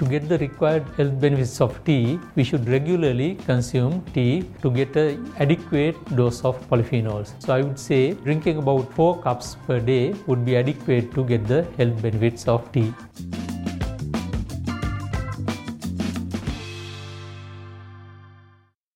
To get the required health benefits of tea, we should regularly consume tea to get an adequate dose of polyphenols. So I would say drinking about 4 cups per day would be adequate to get the health benefits of tea.